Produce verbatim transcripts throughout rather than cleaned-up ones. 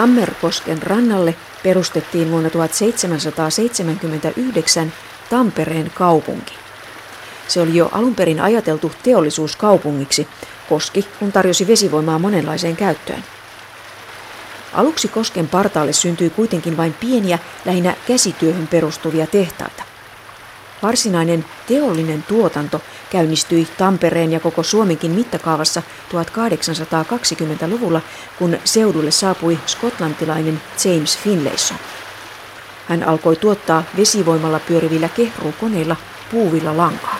Tammerkosken rannalle perustettiin vuonna seitsemäntoistasataaseitsemänkymmentäyhdeksän Tampereen kaupunki. Se oli jo alun perin ajateltu teollisuuskaupungiksi. Koski kun tarjosi vesivoimaa monenlaiseen käyttöön. Aluksi kosken partaalle syntyi kuitenkin vain pieniä, lähinnä käsityöhön perustuvia tehtaita. Varsinainen teollinen tuotanto käynnistyi Tampereen ja koko Suomenkin mittakaavassa kahdeksantoistakaksikymmentäluvulla, kun seudulle saapui skotlantilainen James Finlayson. Hän alkoi tuottaa vesivoimalla pyörivillä kehruukoneilla puuvilla lankaa.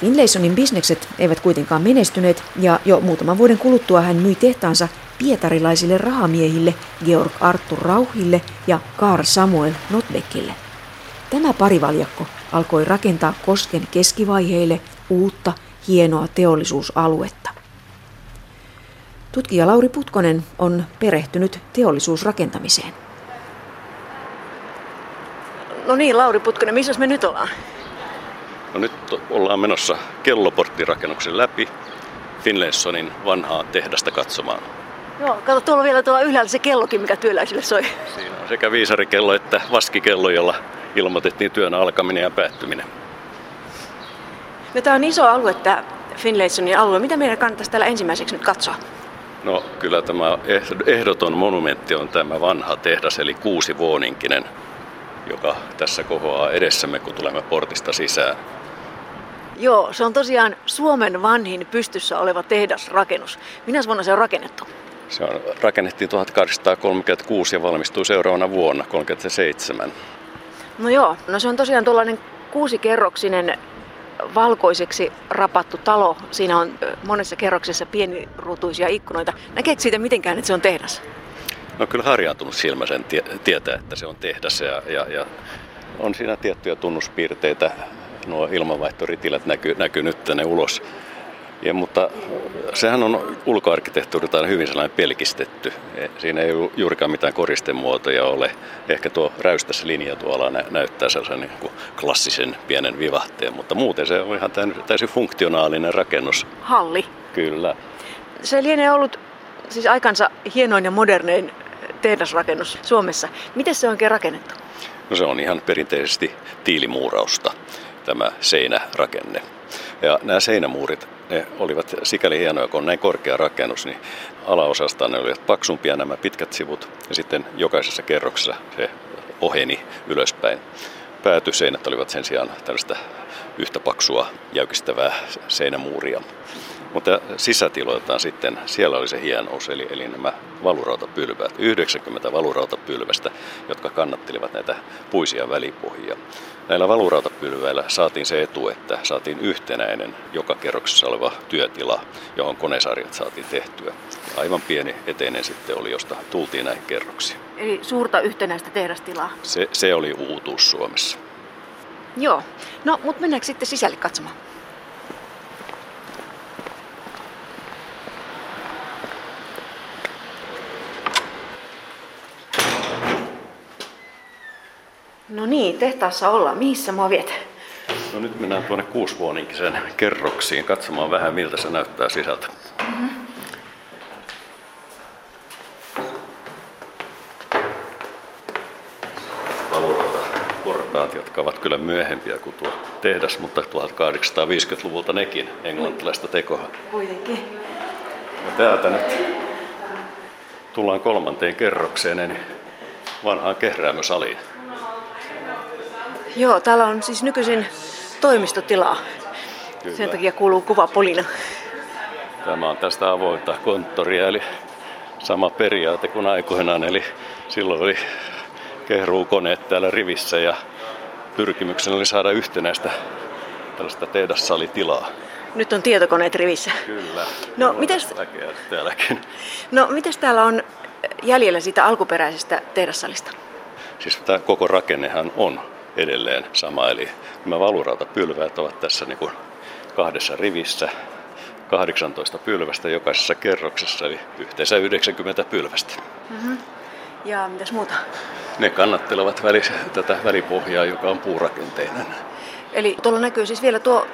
Finlaysonin bisnekset eivät kuitenkaan menestyneet, ja jo muutaman vuoden kuluttua hän myi tehtaansa pietarilaisille rahamiehille Georg Arthur Rauhille ja Carl Samuel Nottbeckille. Tämä parivaljakko alkoi rakentaa kosken keskivaiheille uutta, hienoa teollisuusaluetta. Tutkija Lauri Putkonen on perehtynyt teollisuusrakentamiseen. No niin, Lauri Putkonen, missä me nyt ollaan? No nyt ollaan menossa kelloporttirakennuksen läpi Finlaysonin vanhaa tehdasta katsomaan. Joo, kato tuolla vielä tuolla ylhäällä se kellokin, mikä työläisille soi. Siinä on sekä viisarikello että vaskikello, jolla ilmoitettiin työn alkaminen ja päättyminen. No tämä on iso alue, tämä Finlaysonin alue. Mitä meidän kannattaisi täällä ensimmäiseksi nyt katsoa? No kyllä tämä ehdoton monumentti on tämä vanha tehdas, eli kuusivuoninkinen, joka tässä kohoaa edessämme, kun tulemme portista sisään. Joo, se on tosiaan Suomen vanhin pystyssä oleva tehdasrakennus. Minä vuonna se on rakennettu? Se on, rakennettiin tuhatkahdeksansataakolmekymmentäkuusi ja valmistui seuraavana vuonna, tuhatkahdeksansataakolmekymmentäseitsemän. No joo, no se on tosiaan tuollainen kuusikerroksinen valkoiseksi rapattu talo. Siinä on monessa kerroksessa pieniruutuisia ikkunoita. Näkeekö siitä mitenkään, että se on tehdas? No kyllä harjaantunut silmä sen tie, tietää, että se on tehdas ja, ja, ja on siinä tiettyjä tunnuspiirteitä. Nuo ilmanvaihtoritilät näkyy, näkyy nyt tänne ulos. Ja, mutta sehän on ulkoarkkitehtuuriltaan hyvin sellainen pelkistetty. Siinä ei juurikaan mitään koristemuotoja ole. Ehkä tuo räystässä linja tuolla nä, näyttää sellaisen niin kuin klassisen pienen vivahteen, mutta muuten se on ihan täysin funktionaalinen rakennus. Halli. Kyllä. Se lienee ollut siis aikansa hienoin ja modernein tehdasrakennus Suomessa. Miten se on oikein rakennettu? No se on ihan perinteisesti tiilimuurausta, tämä seinärakenne. Ja nämä seinämuurit, ne olivat sikäli hienoja, kun on näin korkea rakennus, niin alaosasta ne olivat paksumpia nämä pitkät sivut, ja sitten jokaisessa kerroksessa se oheni ylöspäin. Päätyseinät olivat sen sijaan tällaista yhtä paksua jäykistävää seinämuuria. Mutta sisätiloiltaan sitten, siellä oli se hienous, eli, eli nämä valurautapylväät, yhdeksänkymmentä valurautapylvästä, jotka kannattelivat näitä puisia välipohjia. Näillä valurautapylväillä saatiin se etu, että saatiin yhtenäinen joka kerroksessa oleva työtila, johon konesarjat saatiin tehtyä. Ja aivan pieni eteinen sitten oli, josta tultiin näihin kerroksiin. Eli suurta yhtenäistä tehdastilaa? Se, se oli uutuus Suomessa. Joo, no mutta mennäänkö sitten sisälle katsomaan? No niin, tehtaassa ollaan. Mihissä mua vietään? No nyt mennään tuonne kuusivuoninkisen kerroksiin katsomaan vähän, miltä se näyttää sisältä. Mm-hmm. Valurautaportaat, jotka ovat kyllä myöhempiä kuin tuo tehdas, mutta kahdeksantoistasataaviisikymmentäluvulta nekin englantilaista tekoa. Kuitenkin. Ja täältä nyt tullaan kolmanteen kerrokseen, eli vanhaan kehräämösaliin. Joo, täällä on siis nykyisin toimistotilaa. Kyllä. Sen takia kuuluu kuva polina. Tämä on tästä avointa konttoria, eli sama periaate kuin aikoinaan. Eli silloin oli kehruukoneet täällä rivissä ja pyrkimyksenä oli saada yhtenäistä tällaista tehdasalitilaa. Nyt on tietokoneet rivissä. Kyllä. No, mitäs... täälläkin. No, mitäs täällä on jäljellä siitä alkuperäisestä tehdassalista? Siis tämä koko rakennehan on edelleen sama, eli nämä valurautapylväät ovat tässä niin kuin kahdessa rivissä, kahdeksantoista pylvästä jokaisessa kerroksessa, eli yhteensä yhdeksänkymmentä pylvästä. Mm-hmm. Ja mitäs muuta? Ne kannattelevat väli, tätä välipohjaa, joka on puurakenteinen. Eli tuolla näkyy siis vielä tuo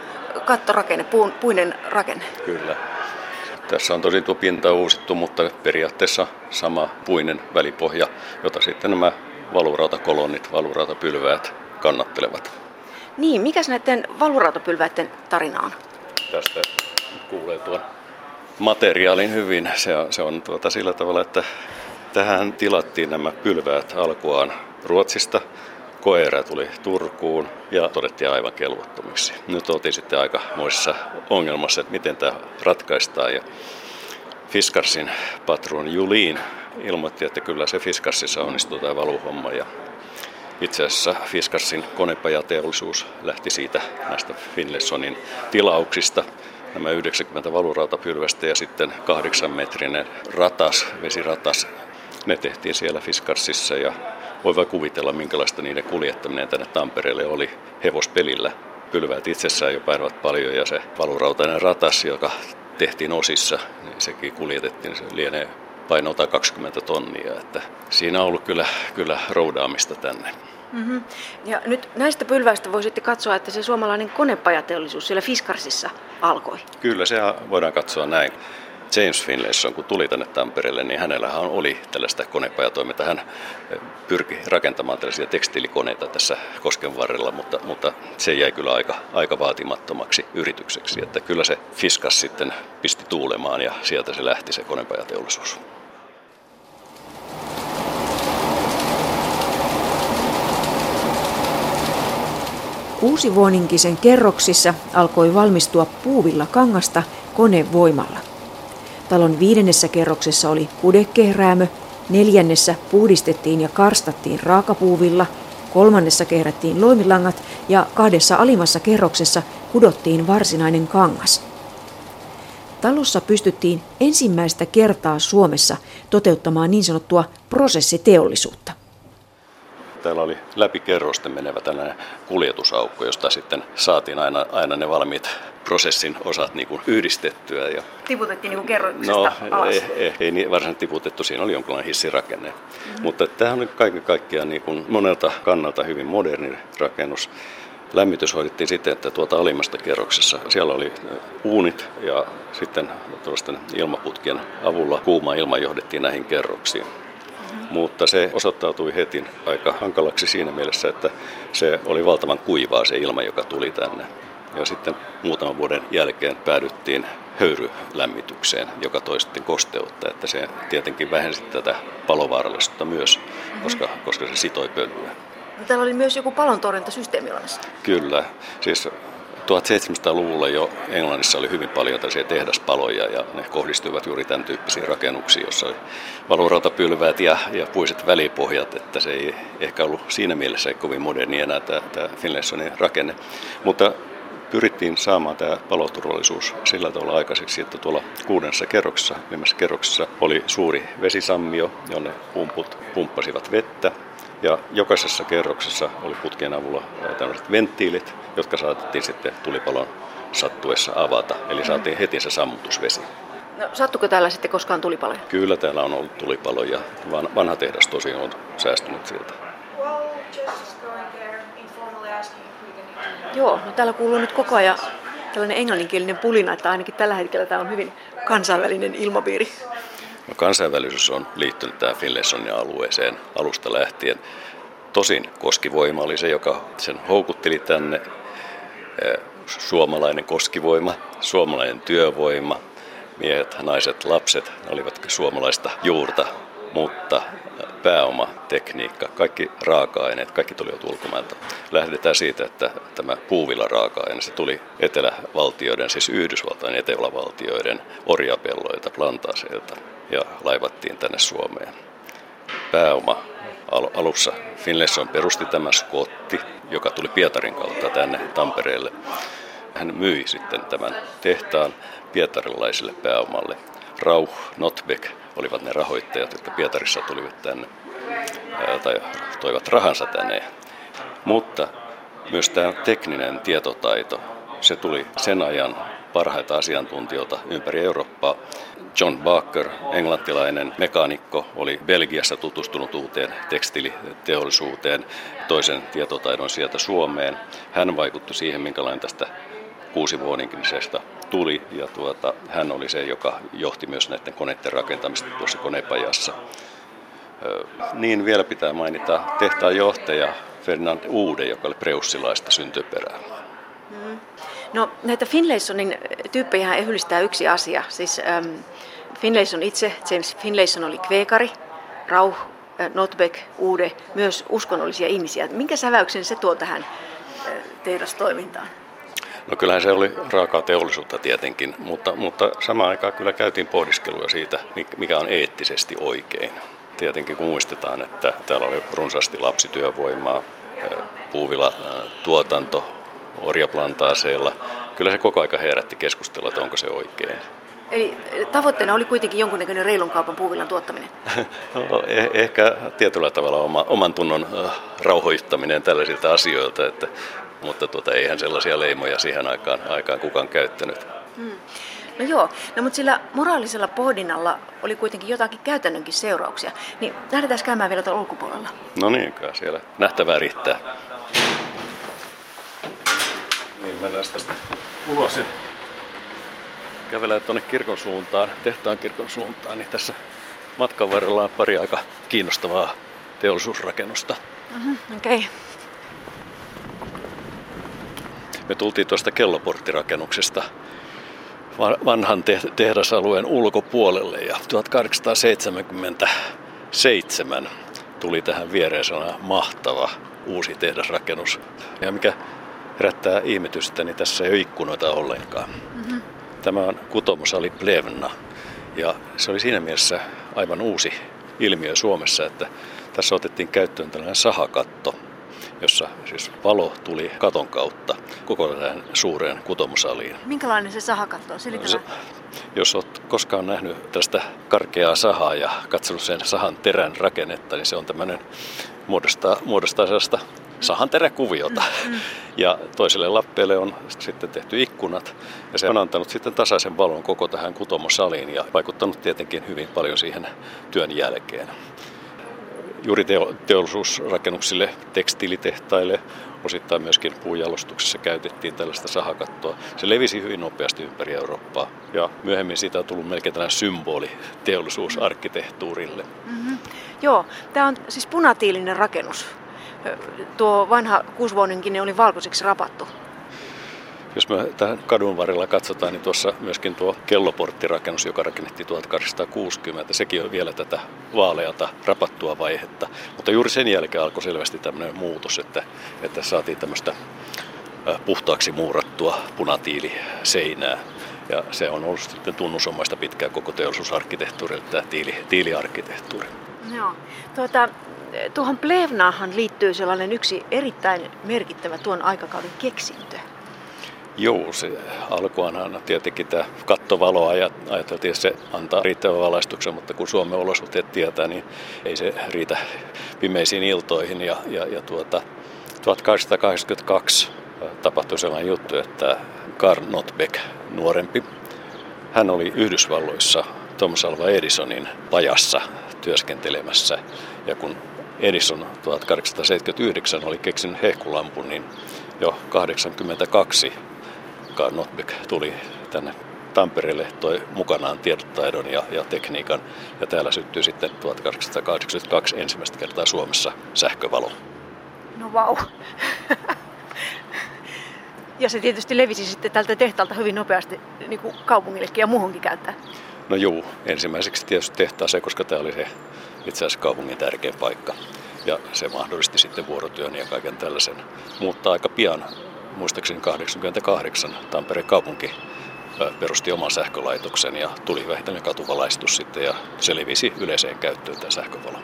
kattorakenne, puun, puinen rakenne? Kyllä. Tässä on tosi tuo pinta uusittu, mutta periaatteessa sama puinen välipohja, jota sitten nämä valurautakolonnit, valurautapylväät kannattelevat. Niin, mikäs näiden valurautapylväiden tarina on? Tästä kuulee tuon materiaalin hyvin. Se on, se on tuota sillä tavalla, että tähän tilattiin nämä pylväät alkuaan Ruotsista. Koira tuli Turkuun ja todettiin aivan kelvottomiksi. Nyt oltiin sitten aika moisessa ongelmassa, että miten tämä ratkaistaan. Ja Fiskarsin patruun Julin ilmoitti, että kyllä se Fiskarsissa onnistuu tämä valuhomma. Ja itse asiassa Fiskarsin konepajateollisuus lähti siitä näistä Finlaysonin tilauksista. Nämä yhdeksänkymmentä valurautapylvästä ja sitten kahdeksanmetrinen ratas, vesiratas, ne tehtiin siellä Fiskarsissa ja voi vaan kuvitella, minkälaista niiden kuljettaminen tänne Tampereelle oli hevospelillä. Pylväät itsessään jo painavat paljon ja se valurautainen ratas, joka tehtiin osissa, niin sekin kuljetettiin, se lienee painolta kaksikymmentä tonnia. Että siinä on ollut kyllä, kyllä roudaamista tänne. Mm-hmm. Ja nyt näistä pylväistä voisitte katsoa, että se suomalainen konepajateollisuus siellä Fiskarsissa alkoi. Kyllä, se voidaan katsoa näin. James Finlayson, kun tuli tänne Tampereelle, niin hänellähän oli tällaista konepajatoimintaa. Hän pyrki rakentamaan tällaisia tekstiilikoneita tässä Kosken varrella, mutta, mutta se jäi kyllä aika, aika vaatimattomaksi yritykseksi. Että kyllä se Fiskars sitten pisti tuulemaan ja sieltä se lähti se konepajateollisuus. Kuusivuoninkisen kerroksissa alkoi valmistua puuvilla kangasta konevoimalla. Talon viidennessä kerroksessa oli kudekehräämö, neljännessä puhdistettiin ja karstattiin raakapuuvilla, kolmannessa kehrättiin loimilangat ja kahdessa alimmassa kerroksessa kudottiin varsinainen kangas. Talossa pystyttiin ensimmäistä kertaa Suomessa toteuttamaan niin sanottua prosessiteollisuutta. Täällä oli läpi kerrosten menevä tällainen kuljetusaukko, josta sitten saatiin aina, aina ne valmiit prosessin osat niin kuin yhdistettyä. Ja tiputettiin niin kuin kerroksesta no, alas? Ei, ei, ei niin varsinaisesti tiputettu, siinä oli jonkinlainen hissirakenne. Mm-hmm. Mutta tämä on kaiken kaikkiaan niin kuin monelta kannalta hyvin moderni rakennus. Lämmitys hoidettiin siten, että tuota alimmasta kerroksessa siellä oli uunit ja sitten tuollaisten ilmaputkien avulla kuuma ilma johdettiin näihin kerroksiin. Mutta se osoittautui heti aika hankalaksi siinä mielessä, että se oli valtavan kuivaa se ilma, joka tuli tänne. Ja sitten muutaman vuoden jälkeen päädyttiin höyrylämmitykseen, joka toi sitten kosteutta. Että se tietenkin vähensi tätä palovaarallisuutta myös, koska, koska se sitoi pölyä. No, täällä oli myös joku palontorjuntasysteemi olemassa. Kyllä. Siis seitsemäntoistasataa-luvulla jo Englannissa oli hyvin paljon tällaisia tehdaspaloja ja ne kohdistuivat juuri tämän tyyppisiin rakennuksiin, jossa oli valurautapylväät ja, ja puiset välipohjat, että se ei ehkä ollut siinä mielessä kovin moderni enää tämä, tämä Finlaysonin rakenne. Mutta pyrittiin saamaan tämä paloturvallisuus sillä tavalla aikaiseksi, että tuolla kuudennessa kerroksessa, viimeisessä kerroksessa oli suuri vesisammio, jonne pumput pumppasivat vettä. Ja jokaisessa kerroksessa oli putkien avulla tämmöiset venttiilit, jotka saatettiin sitten tulipalon sattuessa avata. Eli saatiin heti se sammutusvesi. No, sattuiko täällä sitten koskaan tulipaloja? Kyllä täällä on ollut tulipaloja. Vanha tehdas tosiaan on säästynyt sieltä. Well, Joo, no täällä kuuluu nyt koko ajan tällainen englanninkielinen pulina, että ainakin tällä hetkellä tämä on hyvin kansainvälinen ilmapiiri. No, kansainvälisyys on liittynyt tähän Finlaysonin alueeseen alusta lähtien. Tosin koskivoima oli se, joka sen houkutteli tänne. Suomalainen koskivoima, suomalainen työvoima, miehet, naiset, lapset olivat suomalaista juurta, mutta pääoma, tekniikka, kaikki raaka-aineet, kaikki tulivat ulkomailta. Lähdetään siitä, että tämä puuvilla raaka-aine, se tuli etelävaltioiden, siis Yhdysvaltain etelävaltioiden orjapelloilta, plantaaseilta ja laivattiin tänne Suomeen. Pääoma al- alussa Finlayson perusti tämän skotti, joka tuli Pietarin kautta tänne Tampereelle. Hän myi sitten tämän tehtaan pietarilaiselle pääomalle. Rauh, Nottbeck olivat ne rahoittajat, jotka Pietarissa tulivat tänne tai toivat rahansa tänne. Mutta myös tämä tekninen tietotaito, se tuli sen ajan parhaita asiantuntijoita ympäri Eurooppaa. John Barker, englantilainen mekaanikko, oli Belgiassa tutustunut uuteen tekstiiliteollisuuteen, toisen tietotaidon sieltä Suomeen. Hän vaikutti siihen, minkälainen tästä kuusivuoninkisestä tuli, ja tuota, hän oli se, joka johti myös näiden koneiden rakentamista tuossa konepajassa. Niin vielä pitää mainita tehtaan johtaja Fernand Oude, joka oli preussilaista syntyperää. No näitä Finlaysonin tyyppejä ehyllistää yksi asia. Siis ähm, Finlayson itse, James Finlayson oli kveekari, Rauh, äh, Nottbeck, Oude, myös uskonnollisia ihmisiä. Minkä säväyksen se tuo tähän äh, tehdastoimintaan? No kyllähän se oli raakaa teollisuutta tietenkin, mutta, mutta samaan aikaan kyllä käytiin pohdiskelua siitä, mikä on eettisesti oikein. Tietenkin kun muistetaan, että täällä oli runsaasti lapsityövoimaa, puuvilatuotanto orjaplantaaseilla. Kyllä se koko aika herätti keskustelua, että onko se oikein. Eli tavoitteena oli kuitenkin jonkunnäköinen reilun kaupan puuvillan tuottaminen? No, eh- ehkä tietyllä tavalla oma, oman tunnon rauhoittaminen tällaisilta asioilta, että, mutta tuota, eihän sellaisia leimoja siihen aikaan, aikaan kukaan käyttänyt. Hmm. No joo, no, mutta sillä moraalisella pohdinnalla oli kuitenkin jotakin käytännönkin seurauksia. Niin lähdetään käymään vielä tuolla ulkopuolella. No niin, kyllä siellä nähtävää riittää. Niin, mennään tästä ulos. Kävelään tuonne kirkon suuntaan, tehtaan kirkon suuntaan, niin tässä matkan varrella on pari aika kiinnostavaa teollisuusrakennusta. Mm-hmm, okei. Okay. Me tultiin tuosta kelloporttirakennuksesta vanhan tehdasalueen ulkopuolelle, ja tuhatkahdeksansataaseitsemänkymmentäseitsemän tuli tähän viereen sana mahtava uusi tehdasrakennus. Ja mikä herättää ihmetystä, niin tässä ei ole ikkunoita ollenkaan. Mm-hmm. Tämä on kutomosali Plevna, ja se oli siinä mielessä aivan uusi ilmiö Suomessa, että tässä otettiin käyttöön tällainen sahakatto, jossa siis valo tuli katon kautta koko tähän suureen kutomosaliin. Minkälainen se sahakatto on? Selitellään. Se, jos olet koskaan nähnyt tästä karkeaa sahaa ja katsellut sen sahan terän rakennetta, niin se on tämmöinen, muodostaa, muodostaa sellaista sahanteräkuviota. Mm-hmm. Ja toiselle lappeelle on sitten tehty ikkunat, ja se on antanut sitten tasaisen valon koko tähän kutomosaliin ja vaikuttanut tietenkin hyvin paljon siihen työn jälkeen. Juuri teollisuusrakennuksille, tekstiilitehtaille, osittain myöskin puunjalostuksessa käytettiin tällaista sahakattoa. Se levisi hyvin nopeasti ympäri Eurooppaa, ja myöhemmin siitä on tullut melkein tällainen symboli teollisuusarkkitehtuurille. Mm-hmm. Joo, tämä on siis punatiilinen rakennus. Tuo vanha kuusivuotinenkin oli valkoiseksi rapattu. Jos me tähän kadun varrella katsotaan, niin tuossa myöskin tuo kelloporttirakennus, joka rakennettiin tuhatkahdeksansataakuusikymmentä, sekin on vielä tätä vaaleata rapattua vaihetta. Mutta juuri sen jälkeen alkoi selvästi tämmöinen muutos, että, että saatiin tämmöistä puhtaaksi muurattua punatiiliseinää. Ja se on ollut sitten tunnusomaista pitkään koko teollisuusarkkitehtuurille, tämä tiili, tiiliarkkitehtuuri. Joo. Tuota, tuohon Plevnaahan liittyy sellainen yksi erittäin merkittävä tuon aikakauden keksintö. Joo, se alkuaanhan tietenkin tämä kattovaloa ja ajateltiin, että se antaa riittävän valaistuksen, mutta kun Suomen olosuhteet tietää, niin ei se riitä pimeisiin iltoihin. Ja, ja, ja tuota, tuhatkahdeksansataakahdeksankymmentäkaksi tapahtui sellainen juttu, että Carl Nottbeck, nuorempi, hän oli Yhdysvalloissa Thomas Alva Edisonin pajassa työskentelemässä, ja kun Edison tuhatkahdeksansataaseitsemänkymmentäyhdeksän oli keksinyt hehkulampun, niin jo kahdeksankymmentäkaksi Carl Nottbeck tuli tänne Tampereelle, toi mukanaan tiedotaidon ja, ja tekniikan, ja täällä syttyi sitten tuhatkahdeksansataakahdeksankymmentäkaksi ensimmäistä kertaa Suomessa sähkövalo. No vau! Wow. Ja se tietysti levisi sitten tältä tehtaalta hyvin nopeasti niin kuin kaupungillekin ja muuhunkin käyttää. No juu, ensimmäiseksi tietysti tehtaaseen, koska tämä oli se itse asiassa kaupungin tärkein paikka. Ja se mahdollisti sitten vuorotyön ja kaiken tällaisen. Mutta aika pian, muistaakseni kahdeksankymmentäkahdeksan, Tampereen kaupunki perusti oman sähkölaitoksen ja tuli vähitellen katuvalaistus sitten, ja se levisi yleiseen käyttöön tämä sähkövalo.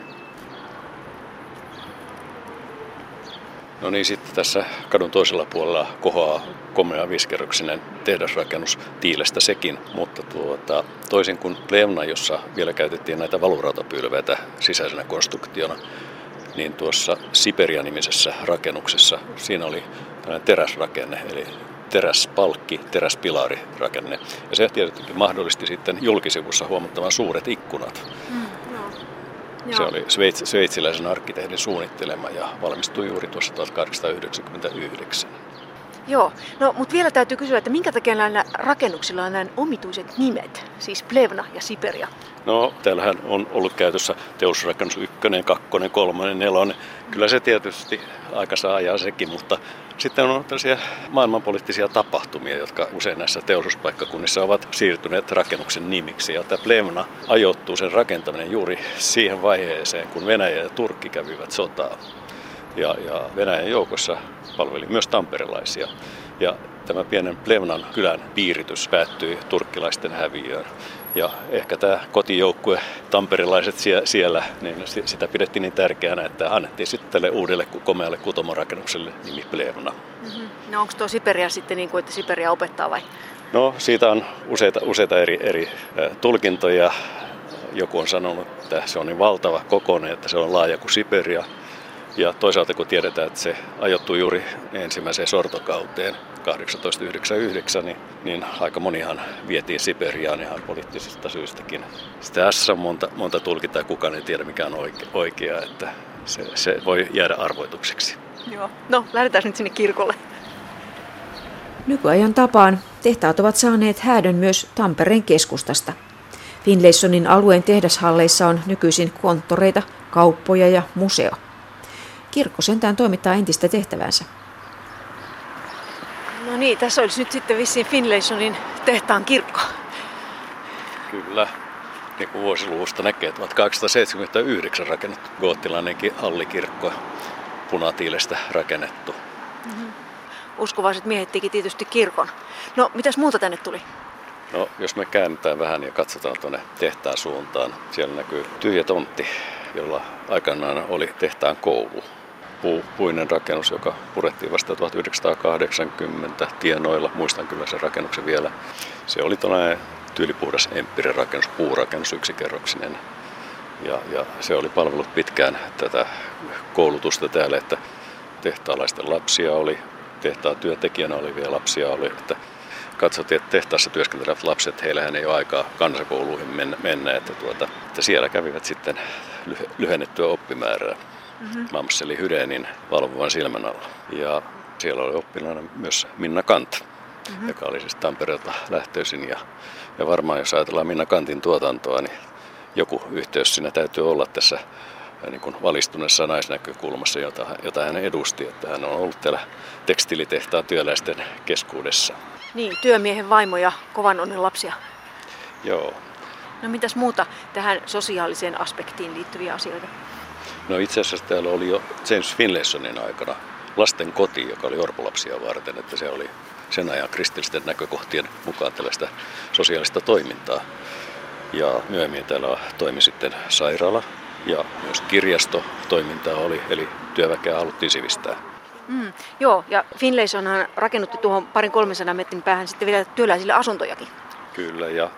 No niin, sitten tässä kadun toisella puolella kohoaa komea viisikerroksinen tehdasrakennus tiilestä sekin, mutta tuota, toisin kuin Plevna, jossa vielä käytettiin näitä valurautapylväitä sisäisenä konstruktiona, niin tuossa Siperia-nimisessä rakennuksessa siinä oli tällainen teräsrakenne, eli teräspalkki, teräspilarirakenne. Ja se tietenkin mahdollisti sitten julkisivussa huomattavan suuret ikkunat. Mm. Se oli sveitsiläisen arkkitehdin suunnittelema ja valmistui juuri tuossa tuhatkahdeksansataayhdeksänkymmentäyhdeksän. Joo, no mutta vielä täytyy kysyä, että minkä takia näillä rakennuksilla on nämä omituiset nimet, siis Plevna ja Siperia? No, täällähän on ollut käytössä teollisuusrakennus ykkönen, kakkonen, kolmonen, nelonen. Kyllä se tietysti aika saa ajaa sekin, mutta sitten on tällaisia maailmanpoliittisia tapahtumia, jotka usein näissä teollisuuspaikkakunnissa ovat siirtyneet rakennuksen nimiksi. Ja tämä Plevna ajoittuu sen rakentaminen juuri siihen vaiheeseen, kun Venäjä ja Turkki kävivät sotaa. Ja, ja Venäjän joukossa palveli myös tamperelaisia. Ja tämä pienen Plevnan kylän piiritys päättyi turkkilaisten häviöön. Ja ehkä tämä kotijoukkue, tamperelaiset siellä, niin sitä pidettiin niin tärkeänä, että annettiin sitten tälle uudelle komealle kutomorakennukselle nimi Plevna. Mm-hmm. No onko tuo Siperia sitten niin kuin, että Siperia opettaa vai? No siitä on useita, useita eri, eri tulkintoja. Joku on sanonut, että se on niin valtava kokoinen, että se on laaja kuin Siperia. Ja toisaalta kun tiedetään, että se ajoittuu juuri ensimmäiseen sortokauteen tuhatkahdeksansataayhdeksänkymmentäyhdeksän, niin, niin aika monihan vietiin Siperiaan ihan poliittisista syistäkin. Sitä ässä on monta, monta tulkintaa, kukaan ei tiedä mikä on oikea, että se, se voi jäädä arvoitukseksi. Joo, no lähdetään nyt sinne kirkolle. Nykyajan tapaan tehtaat ovat saaneet häädön myös Tampereen keskustasta. Finlaysonin alueen tehdashalleissa on nykyisin konttoreita, kauppoja ja museo. Kirkko sentään toimittaa entistä tehtävänsä. No niin, tässä olisi nyt sitten vissiin Finlaysonin tehtaan kirkko. Kyllä, niin kuin vuosiluvusta näkee, että tuhatkahdeksansataaseitsemänkymmentäyhdeksän rakennettu goottilainenkin hallikirkko, punatiilestä rakennettu. Mm-hmm. Uskovaiset miehettikin tietysti kirkon. No, mitäs muuta tänne tuli? No, jos me käännetään vähän ja katsotaan tuonne tehtaan suuntaan, siellä näkyy tyhjä tontti, jolla aikanaan oli tehtaan koulu. Puinen rakennus, joka purettiin vasta tuhatyhdeksänsataakahdeksankymmentä tienoilla. Muistan kyllä sen rakennuksen vielä. Se oli tuollainen tyylipuhdas empiirinen rakennus, puurakennus, yksikerroksinen. Ja, ja se oli palvellut pitkään tätä koulutusta täällä, että tehtaalaisten lapsia oli, tehtaan työntekijänä olevia lapsia oli. Että katsottiin, että tehtaassa työskentelevät lapset, heillähän ei ole aikaa kansakouluihin mennä, mennä että, tuota, että siellä kävivät sitten lyhennettyä oppimäärää. Mm-hmm. Mamseli Hydenin valvovan silmän alla. Ja siellä oli oppilaana myös Minna Canth, mm-hmm. joka oli siis Tampereelta lähtöisin. Ja, ja varmaan jos ajatellaan Minna Canthin tuotantoa, niin joku yhteys siinä täytyy olla tässä niin kuin valistuneessa naisnäkökulmassa, jota, jota hän edusti. Että hän on ollut täällä tekstiilitehtaan työläisten keskuudessa. Niin, työmiehen vaimo ja kovan onnen lapsia. Joo. No mitäs muuta tähän sosiaaliseen aspektiin liittyviä asioita? No itse asiassa täällä oli jo James Finlaysonin aikana lasten koti, joka oli orpolapsia varten, että se oli sen ajan kristillisten näkökohtien mukaan tällaista sosiaalista toimintaa. Ja myöhemmin täällä toimi sitten sairaala ja myös kirjastotoimintaa oli, eli työväkeä haluttiin sivistää. Mm, joo, ja Finlaysonhan rakennutti tuohon parin kolmensadan metrin päähän sitten vielä työläisille asuntojakin. Kyllä, ja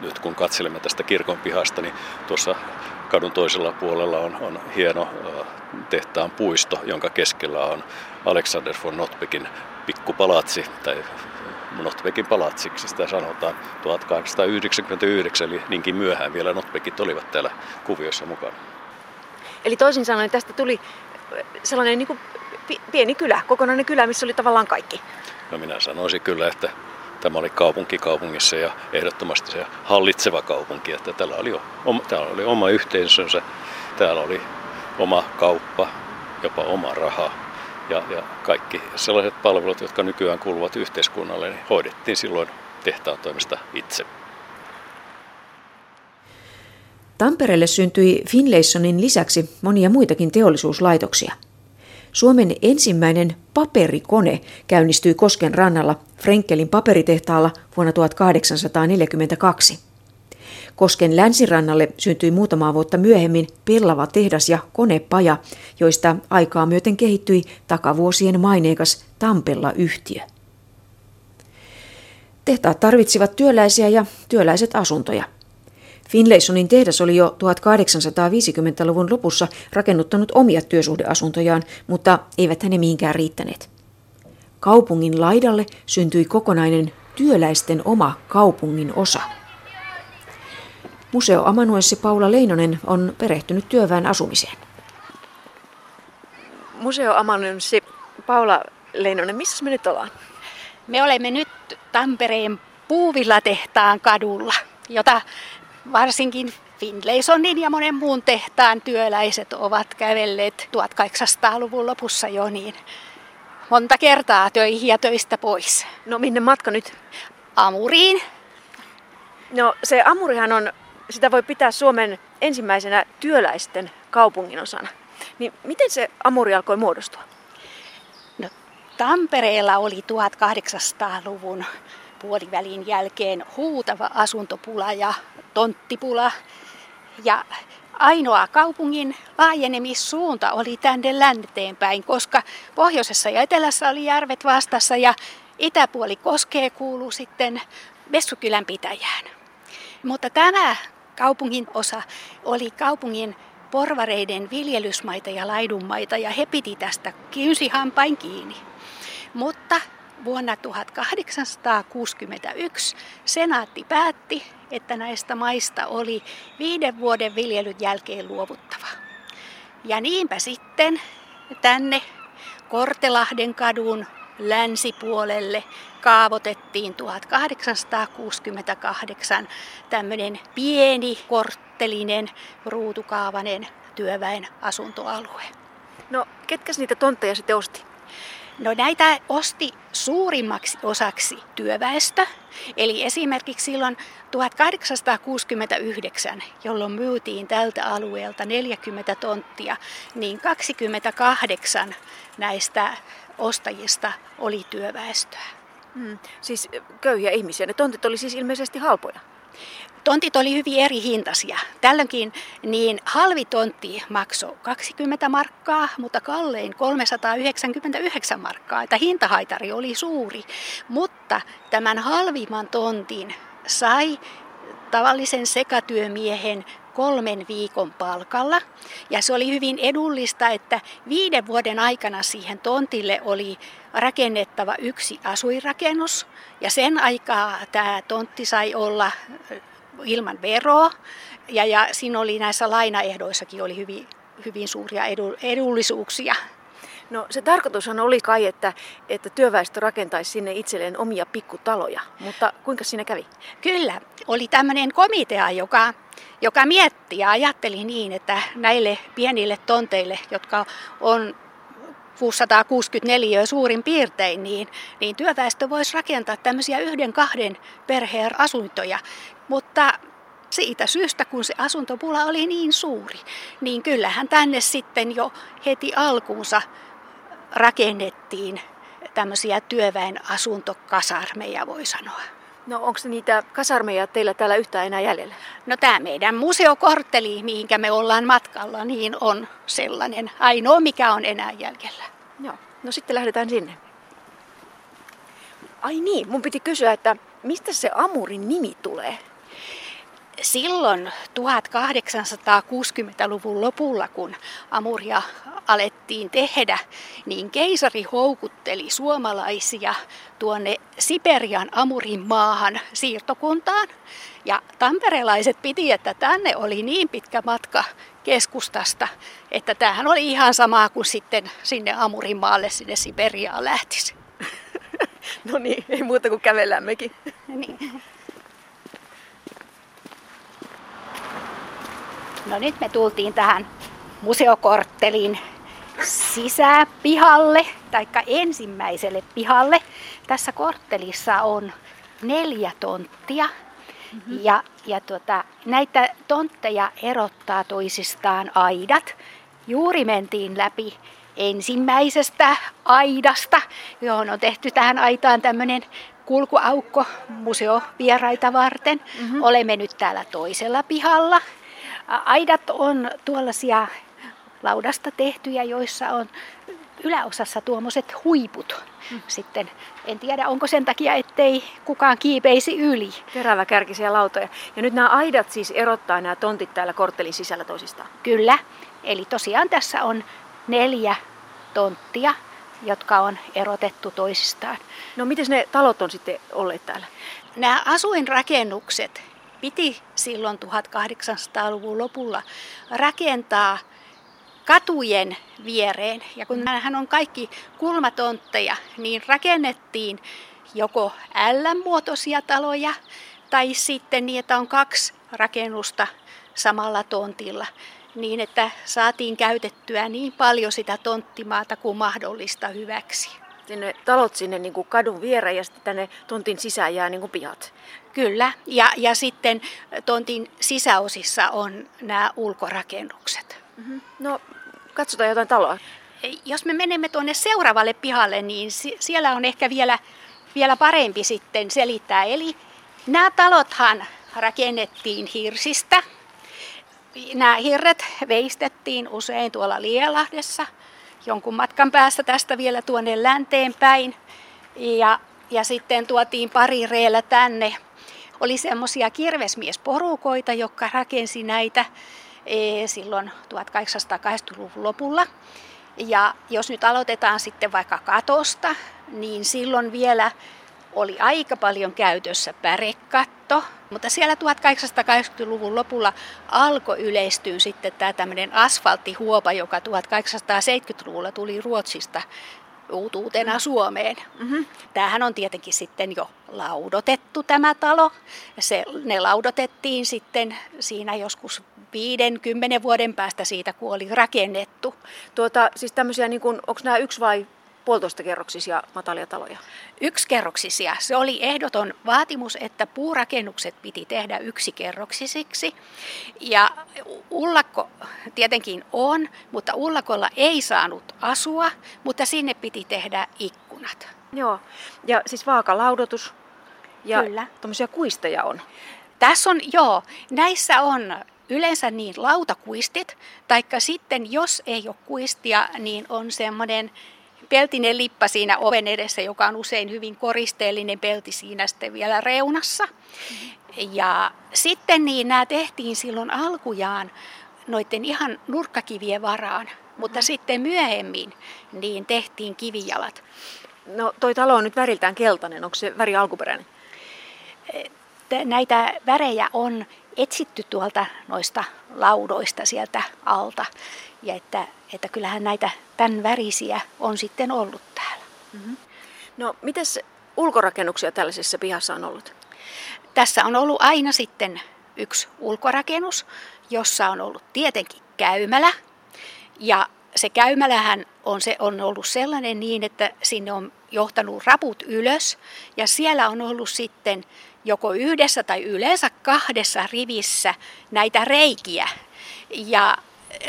nyt kun katselemme tästä kirkon pihasta, niin tuossa kadun toisella puolella on, on hieno uh, tehtaan puisto, jonka keskellä on Alexander von Nottbeckin pikkupalatsi, tai Nottbeckin palatsiksi sitä sanotaan, tuhatkahdeksansataayhdeksänkymmentäyhdeksän, eli niinkin myöhään vielä Nottbeckit olivat täällä kuviossa mukana. Eli toisin sanoen tästä tuli sellainen niin kuin pieni kylä, kokonainen kylä, missä oli tavallaan kaikki. No minä sanoisin kyllä, että tämä oli kaupunki kaupungissa ja ehdottomasti se hallitseva kaupunki, että täällä oli, oma, täällä oli oma yhteisönsä, täällä oli oma kauppa, jopa oma raha ja, ja kaikki sellaiset palvelut, jotka nykyään kuuluvat yhteiskunnalle, niin hoidettiin silloin tehtaan toimesta itse. Tampereelle syntyi Finlaysonin lisäksi monia muitakin teollisuuslaitoksia. Suomen ensimmäinen paperikone käynnistyi Kosken rannalla Frenkkelin paperitehtaalla vuonna tuhatkahdeksansataaneljäkymmentäkaksi. Kosken länsirannalle syntyi muutamaa vuotta myöhemmin Pellava tehdas ja konepaja, joista aikaa myöten kehittyi takavuosien maineikas Tampella-yhtiö. Tehtaat tarvitsivat työläisiä ja työläiset asuntoja. Finlaysonin tehdas oli jo tuhatkahdeksansataaviisikymmentäluvun lopussa rakennuttanut omia työsuhdeasuntojaan, mutta eivät ne mihinkään riittäneet. Kaupungin laidalle syntyi kokonainen työläisten oma kaupungin osa. Museoamanuenssi Paula Leinonen on perehtynyt työväen asumiseen. Museoamanuenssi Paula, Leinonen, missä me nyt ollaan? Me olemme nyt Tampereen puuvillatehtaan kadulla, jota varsinkin Finlaysonin ja monen muun tehtaan työläiset ovat kävelleet tuhatkahdeksansataaluvun lopussa jo niin monta kertaa töihin ja töistä pois. No minne matka nyt? Amuriin. No se Amurihan on, sitä voi pitää Suomen ensimmäisenä työläisten kaupunginosana. Niin miten se Amuri alkoi muodostua? No Tampereella oli tuhatkahdeksansataaluvun puolivälin jälkeen huutava asuntopula ja tonttipula. Ja ainoa kaupungin laajenemissuunta oli tänne länteen päin, koska pohjoisessa ja etelässä oli järvet vastassa ja itäpuoli koskee kuuluu sitten Vessukylän pitäjään. Mutta tämä kaupungin osa oli kaupungin porvareiden viljelysmaita ja laidunmaita ja he piti tästä kynsihampain kiinni. Mutta vuonna tuhatkahdeksansataakuusikymmentäyksi senaatti päätti, että näistä maista oli viiden vuoden viljelyn jälkeen luovuttava. Ja niinpä sitten tänne Kortelahden kadun länsipuolelle kaavoitettiin tuhatkahdeksansataakuusikymmentäkahdeksan tämmöinen pieni korttelinen ruutukaavainen työväen asuntoalue. No ketkäs niitä tontteja sitten osti? No näitä osti suurimmaksi osaksi työväestö, eli esimerkiksi silloin tuhatkahdeksansataakuusikymmentäyhdeksän, jolloin myytiin tältä alueelta neljäkymmentä tonttia, niin kaksikymmentäkahdeksan näistä ostajista oli työväestöä. Hmm, siis köyhiä ihmisiä, ne tontit oli siis ilmeisesti halpoja? Tontit oli hyvin eri hintaisia. Tällöinkin niin halvi tontti maksoi kaksikymmentä markkaa, mutta kallein kolmesataayhdeksänkymmentäyhdeksän markkaa. Että hintahaitari oli suuri, mutta tämän halvimman tontin sai tavallisen sekatyömiehen kolmen viikon palkalla. Ja se oli hyvin edullista, että viiden vuoden aikana siihen tontille oli rakennettava yksi asuinrakennus. Ja sen aikaa tämä tontti sai olla ilman veroa. Ja, ja siinä oli näissä lainaehdoissakin oli hyvin, hyvin suuria edu, edullisuuksia. No se tarkoitushan oli kai, että, että työväestö rakentaisi sinne itselleen omia pikkutaloja, mutta kuinka siinä kävi? Kyllä, oli tämmöinen komitea, joka, joka mietti ja ajatteli niin, että näille pienille tonteille, jotka on kuusisataakuusikymmentäneljä suurin piirtein, niin, niin työväestö voisi rakentaa tämmöisiä yhden kahden perheen asuntoja, mutta siitä syystä, kun se asuntopula oli niin suuri, niin kyllähän tänne sitten jo heti alkuunsa rakennettiin tämmöisiä työväen asuntokasarmeja, voi sanoa. No onko niitä kasarmeja teillä täällä yhtään enää jäljellä? No tämä meidän museokortteli, mihinkä me ollaan matkalla, niin on sellainen ainoa, mikä on enää jäljellä. Joo, no sitten lähdetään sinne. Ai niin, mun piti kysyä, että mistä se Amurin nimi tulee? Silloin tuhatkahdeksansataakuusikymmentäluvun lopulla, kun Amuria alettiin tehdä, niin keisari houkutteli suomalaisia tuonne Siperian Amurin maahan siirtokuntaan. Ja tamperelaiset piti, että tänne oli niin pitkä matka keskustasta, että tämähän oli ihan sama kuin sitten sinne Amurin maalle, sinne Siperiaan lähtisi. No niin, ei muuta kuin kävellään mekin. Niin. No nyt me tultiin tähän museokorttelin sisäpihalle, taikka ensimmäiselle pihalle. Tässä korttelissa on neljä tonttia mm-hmm. ja, ja tuota, näitä tontteja erottaa toisistaan aidat. Juuri mentiin läpi ensimmäisestä aidasta, johon on tehty tähän aitaan tämmöinen kulkuaukko museovieraita varten. Mm-hmm. Olemme nyt täällä toisella pihalla. Aidat on tuollaisia laudasta tehtyjä, joissa on yläosassa tuommoiset huiput. Mm. Sitten en tiedä, onko sen takia, ettei kukaan kiipeisi yli. Teräväkärkisiä lautoja. Ja nyt nämä aidat siis erottaa nämä tontit täällä korttelin sisällä toisistaan. Kyllä. Eli tosiaan tässä on neljä tonttia, jotka on erotettu toisistaan. No miten ne talot on sitten olleet täällä? Nämä asuinrakennukset piti silloin tuhatkahdeksansataaluvun lopulla rakentaa katujen viereen. Ja kun nämähän on kaikki kulmatontteja, niin rakennettiin joko L-muotoisia taloja tai sitten niin, että on kaksi rakennusta samalla tontilla. Niin, että saatiin käytettyä niin paljon sitä tonttimaata kuin mahdollista hyväksi. Ne talot sinne niin kuin kadun viereen ja sitten tänne tontin sisään jää niin kuin pihat. Kyllä, ja, ja sitten tontin sisäosissa on nämä ulkorakennukset. Mm-hmm. No, katsotaan jotain taloa. Jos me menemme tuonne seuraavalle pihalle, niin si- siellä on ehkä vielä, vielä parempi sitten selittää. Eli nämä talothan rakennettiin hirsistä. Nämä hirret veistettiin usein tuolla Lielahdessa, jonkun matkan päästä tästä vielä tuonne länteen päin. Ja, ja sitten tuotiin pari reellä tänne. Oli semmoisia kirvesmiesporukoita, jotka rakensi näitä e, silloin kahdeksantoistasataakahdeksankymmentäluvun lopulla. Ja jos nyt aloitetaan sitten vaikka katosta, niin silloin vielä oli aika paljon käytössä pärekatto, mutta siellä kahdeksantoistasataakahdeksankymmentäluvun lopulla alkoi yleistyä sitten tämä tämmöinen asfalttihuopa, joka kahdeksantoistasataaseitsemänkymmentäluvulla tuli Ruotsista uutuutena Suomeen. Mm-hmm. Tämähän on tietenkin sitten jo laudotettu tämä talo. Se, ne laudotettiin sitten siinä joskus viidenkymmenen vuoden päästä siitä, kun oli rakennettu. Tuota, siis tämmöisiä, niin kuin, onko nämä yksi vai puolitoista kerroksisia matalia taloja? Yksikerroksisia. Se oli ehdoton vaatimus, että puurakennukset piti tehdä yksikerroksisiksi. Ja ullakko tietenkin on, mutta ullakolla ei saanut asua, mutta sinne piti tehdä ikkunat. Joo, ja siis vaakalaudotus ja tuommoisia kuisteja on. Tässä on, joo, näissä on yleensä niin lautakuistit, taikka sitten jos ei ole kuistia, niin on semmoinen peltinen lippa siinä oven edessä, joka on usein hyvin koristeellinen pelti siinä sitten vielä reunassa. Ja sitten niin nämä tehtiin silloin alkujaan noiden ihan nurkkakivien varaan, mutta mm. sitten myöhemmin niin tehtiin kivijalat. No toi talo on nyt väriltään keltainen, onko se väri alkuperäinen? Näitä värejä on etsitty tuolta noista laudoista sieltä alta. Ja että, että kyllähän näitä tämän värisiä on sitten ollut täällä. Mm-hmm. No, mitäs ulkorakennuksia tällaisessa pihassa on ollut? Tässä on ollut aina sitten yksi ulkorakennus, jossa on ollut tietenkin käymälä. Ja se käymälähän on, se, on ollut sellainen niin, että sinne on johtanut raput ylös. Ja siellä on ollut sitten joko yhdessä tai yleensä kahdessa rivissä näitä reikiä. Ja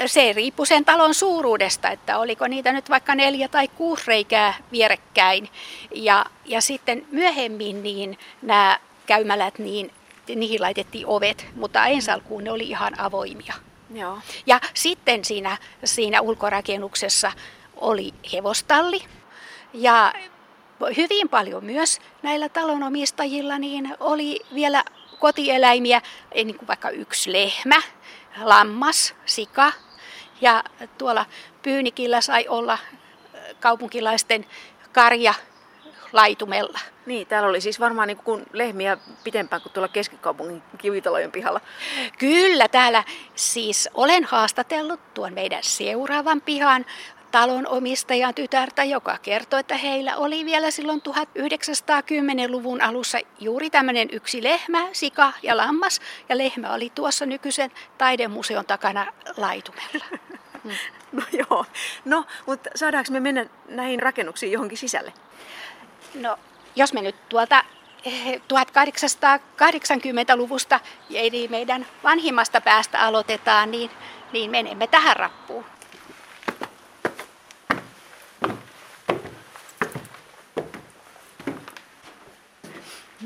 se riippui sen talon suuruudesta, että oliko niitä nyt vaikka neljä tai kuusi reikää vierekkäin. Ja, ja sitten myöhemmin niin nämä käymälät, niin niihin laitettiin ovet, mutta ensi alkuun ne oli ihan avoimia. Joo. Ja sitten siinä, siinä ulkorakennuksessa oli hevostalli ja hyvin paljon myös näillä talonomistajilla niin oli vielä kotieläimiä, niin kuin vaikka yksi lehmä, lammas, sika, ja tuolla Pyynikillä sai olla kaupunkilaisten karja laitumella. Niin, täällä oli siis varmaan niin kuin lehmiä pitempään kuin tuolla keskikaupungin kivitalojen pihalla. Kyllä, täällä siis olen haastatellut tuon meidän seuraavan pihan talonomistajan tytärtä, joka kertoi, että heillä oli vielä silloin yhdeksäntoistasataakymmentäluvun alussa juuri tämmöinen yksi lehmä, sika ja lammas. Ja lehmä oli tuossa nykyisen taidemuseon takana laitumella. Mm. No joo. No, mutta saadaanko me mennä näihin rakennuksiin johonkin sisälle? No, jos me nyt tuolta kahdeksantoistasataakahdeksankymmentäluvusta, eli meidän vanhimmasta päästä aloitetaan, niin, niin menemme tähän rappuun.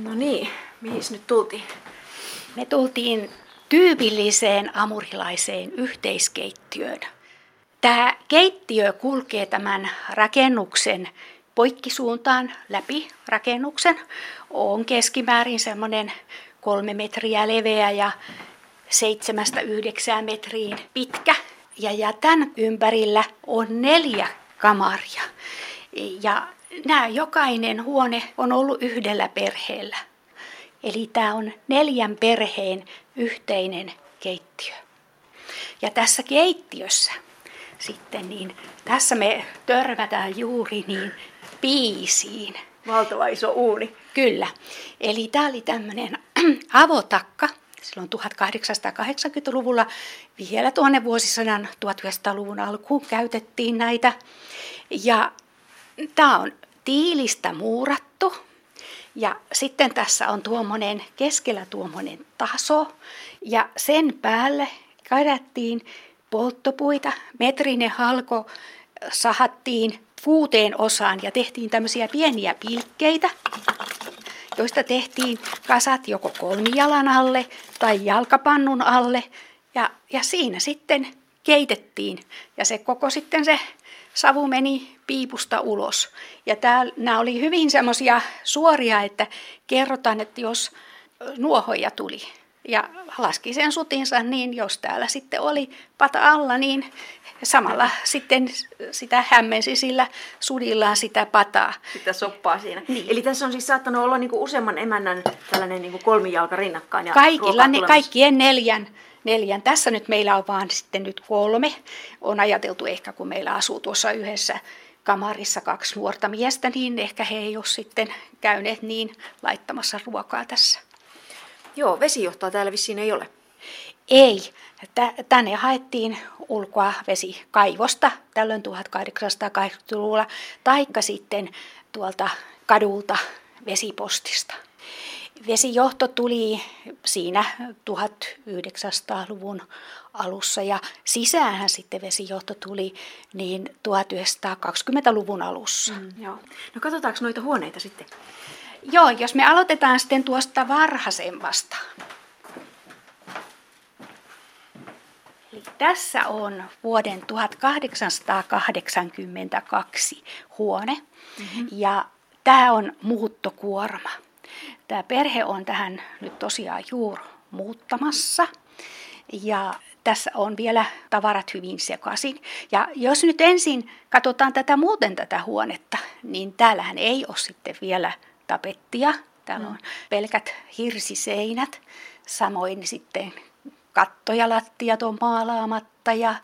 No niin, mihinkäs nyt tultiin? Me tultiin tyypilliseen amurilaiseen yhteiskeittiöön. Tämä keittiö kulkee tämän rakennuksen poikkisuuntaan läpi rakennuksen. On keskimäärin semmoinen kolme metriä leveä ja seitsemästä yhdeksään metriin pitkä. Ja, ja tämän ympärillä on neljä kamaria. Ja nämä jokainen huone on ollut yhdellä perheellä. Eli tämä on neljän perheen yhteinen keittiö. Ja tässä keittiössä sitten, niin tässä me törmätään juuri niin piisiin. Valtava iso uuni. Kyllä. Eli tämä oli tämmöinen avotakka silloin tuhatkahdeksansataakahdeksankymmentäluvulla. Vielä tuonne vuosisadan tuhatyhdeksänsataaluvun alkuun käytettiin näitä. Ja tämä on tiilistä muurattu. Ja sitten tässä on tuommoinen, keskellä tuommoinen taso. Ja sen päälle kadattiin polttopuita, metrinen halko sahattiin kuuteen osaan ja tehtiin tämmöisiä pieniä pilkkeitä, joista tehtiin kasat joko kolmijalan alle tai jalkapannun alle. Ja, ja siinä sitten keitettiin ja se koko sitten se savu meni piipusta ulos. Ja tää, nämä oli hyvin semmoisia suoria, että kerrotaan, että jos nuohoja tuli ja laski sen sutinsa, niin jos täällä sitten oli pata alla, niin samalla sitten sitä hämmensi sillä sudillaan sitä pataa. Sitä soppaa siinä. Niin. Eli tässä on siis saattanut olla niinku useamman emännän tällainen niinku kolmijalka rinnakkain. Ja kaikilla ne, kaikkien neljän. Neljän. Tässä nyt meillä on vaan sitten nyt kolme. On ajateltu ehkä, kun meillä asuu tuossa yhdessä kamarissa kaksi nuorta miestä, niin ehkä he ei ole sitten käyneet niin laittamassa ruokaa tässä. Joo, vesijohtoa täällä vissiin ei ole. Ei. Tänne haettiin ulkoa vesikaivosta tällöin tuhatkahdeksansataakahdeksankymmentäluvulla, taikka sitten tuolta kadulta vesipostista. Vesijohto tuli siinä tuhatyhdeksänsataaluvun alussa ja sisäänhän sitten vesijohto tuli niin tuhatyhdeksänsataakaksikymmentäluvun alussa. Mm, joo. No katsotaanko noita huoneita sitten? Joo, jos me aloitetaan sitten tuosta varhaisemmasta. Eli tässä on vuoden tuhatkahdeksansataakahdeksankymmentäkaksi huone mm-hmm. ja tämä on muuttokuorma. Tämä perhe on tähän nyt tosiaan juuri muuttamassa ja tässä on vielä tavarat hyvin sekaisin. Ja jos nyt ensin katsotaan tätä muuten tätä huonetta, niin täällähän ei ole sitten vielä tapettia. Täällä on pelkät hirsiseinät, samoin sitten katto ja lattiat on maalaamatta. Ja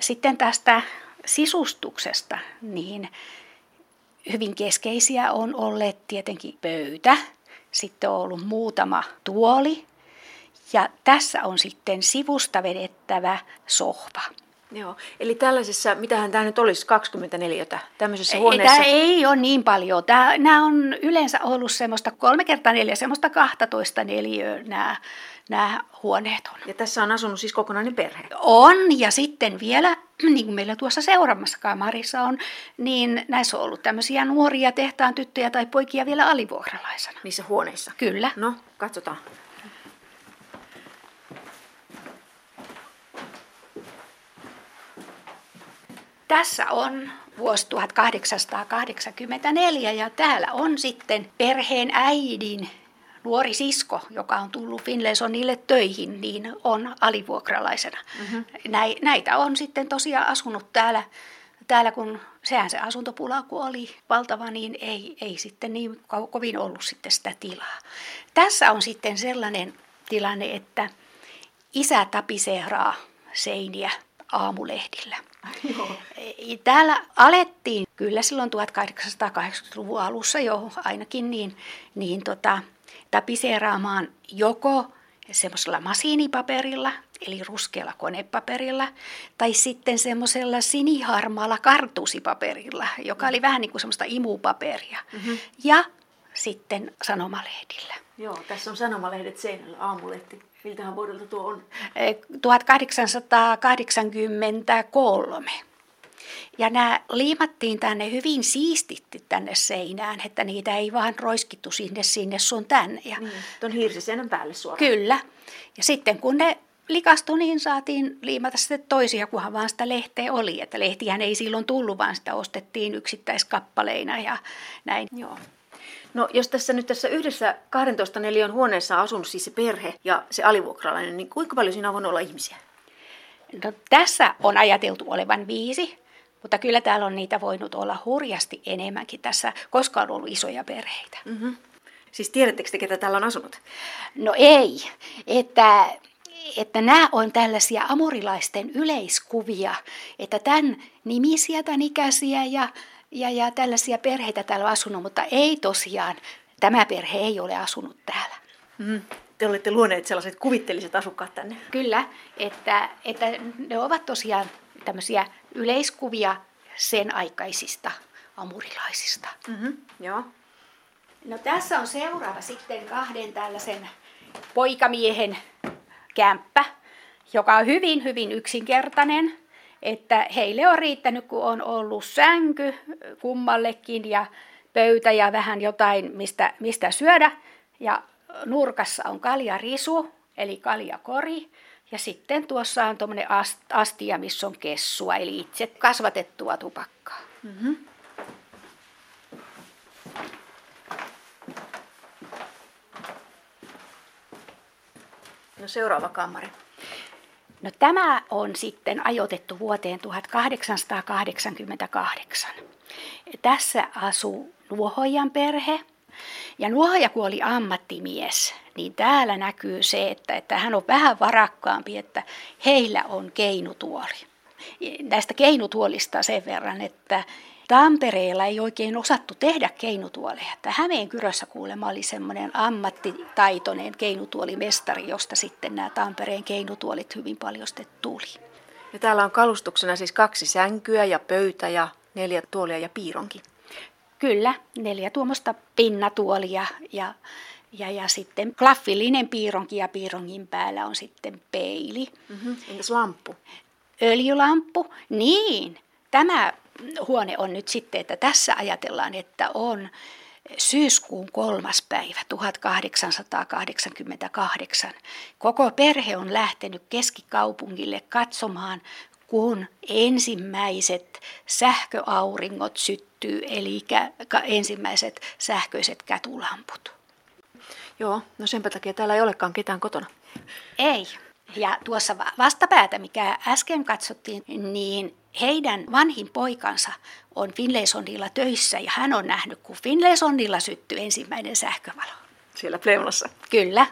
sitten tästä sisustuksesta niin hyvin keskeisiä on olleet tietenkin pöytä, sitten on ollut muutama tuoli ja tässä on sitten sivusta vedettävä sohva. Joo, eli tällaisessa, mitähän tämä nyt olisi, kaksikymmentäneljä tämmöisessä huoneessa? Tämä ei ole niin paljon. Tämä, nämä on yleensä ollut semmoista kolme kertaa neljä, semmoista kahtatoista neliöä nämä, nämä huoneet on. Ja tässä on asunut siis kokonainen perhe? On, ja sitten vielä, niin kuin meillä tuossa seuraamassa kamarissa on, niin näissä on ollut tämmöisiä nuoria tehtaan tyttöjä tai poikia vielä alivuokralaisena. Niissä huoneissa? Kyllä. No, katsotaan. Tässä on vuosi tuhatkahdeksansataakahdeksankymmentäneljä ja täällä on sitten perheen äidin nuori sisko, joka on tullut Finlaysonille töihin, niin on alivuokralaisena. Mm-hmm. Näitä on sitten tosiaan asunut täällä, täällä kun sehän se asuntopula kun oli valtava, niin ei, ei sitten niin kovin ollut sitten sitä tilaa. Tässä on sitten sellainen tilanne, että isä tapiseeraa seiniä aamulehdillä. Joo. Täällä alettiin kyllä silloin tuhatkahdeksansataakahdeksankymmentäluvun alussa jo ainakin niin, niin tota, tapiseeraamaan joko semmoisella masiinipaperilla, eli ruskealla konepaperilla, tai sitten semmoisella siniharmaalla kartusipaperilla, joka oli vähän niin kuin semmoista imupaperia, mm-hmm. ja sitten sanomalehdillä. Joo, tässä on sanomalehdet seinällä, aamulehti. Miltähän vuodelta tuo on? tuhatkahdeksansataakahdeksankymmentäkolme. Ja nämä liimattiin tänne hyvin siistitti tänne seinään, että niitä ei vaan roiskittu sinne, sinne sun tänne. Ja niin, tuon hirsiseinän päälle suoraan. Kyllä. Ja sitten kun ne likastui, niin saatiin liimata sitten toisia, kunhan vaan sitä lehteä oli. Että lehtihän ei silloin tullut, vaan sitä ostettiin yksittäiskappaleina ja näin. Joo. No jos tässä nyt tässä yhdessä kahdentoista neliön huoneessa on asunut siis se perhe ja se alivuokralainen, niin kuinka paljon siinä on voinut olla ihmisiä? No tässä on ajateltu olevan viisi, mutta kyllä täällä on niitä voinut olla hurjasti enemmänkin tässä, koska on ollut isoja perheitä. Mm-hmm. Siis tiedättekö te, ketä täällä on asunut? No ei, että Että nämä on tällaisia amorilaisten yleiskuvia, että tämän nimisiä, tämän ikäisiä ja, ja, ja tällaisia perheitä täällä on asunut, mutta ei tosiaan, tämä perhe ei ole asunut täällä. Mm. Te olette luoneet sellaiset kuvitteelliset asukkaat tänne. Kyllä, että, että ne ovat tosiaan tämmöisiä yleiskuvia sen aikaisista amurilaisista. Mm-hmm. Joo. No tässä on seuraava sitten kahden tällaisen poikamiehen kämppä, joka on hyvin, hyvin yksinkertainen. Että heille on riittänyt, kun on ollut sänky kummallekin ja pöytä ja vähän jotain, mistä, mistä syödä. Ja nurkassa on kaljarisu, eli kaljakori. Ja sitten tuossa on tuommoinen astia, missä on kessua, eli itse kasvatettua tupakkaa. Mm-hmm. No seuraava kammari. No tämä on sitten ajoitettu vuoteen tuhatkahdeksansataakahdeksankymmentäkahdeksan. Tässä asuu nuohojan perhe. Ja nuohoja kun oli ammattimies, niin täällä näkyy se, että, että hän on vähän varakkaampi, että heillä on keinutuoli. Näistä keinutuolista sen verran, että Tampereella ei oikein osattu tehdä keinutuoleja. Hämeenkyrössä kuulemma oli semmoinen ammattitaitoinen keinutuolimestari, josta sitten nämä Tampereen keinutuolit hyvin paljon sitten tuli. Ja täällä on kalustuksena siis kaksi sänkyä ja pöytä ja neljä tuolia ja piironki. Kyllä, neljä tuommoista pinnatuolia ja, ja, ja sitten klaffillinen piironki ja piirongin päällä on sitten peili. Mm-hmm. Entäs lamppu? Öljylamppu, niin. Tämä huone on nyt sitten, että tässä ajatellaan, että on syyskuun kolmas päivä tuhatkahdeksansataakahdeksankymmentäkahdeksan. Koko perhe on lähtenyt keskikaupungille katsomaan, kun ensimmäiset sähköauringot syttyy, eli ensimmäiset sähköiset kätulamput. Joo, no senpä takia täällä ei olekaan ketään kotona. Ei. Ja tuossa vastapäätä, mikä äsken katsottiin, niin heidän vanhin poikansa on Finlaysonilla töissä ja hän on nähnyt, kun Finlaysonilla syttyi ensimmäinen sähkövalo. Siellä Pleumassa. Kyllä.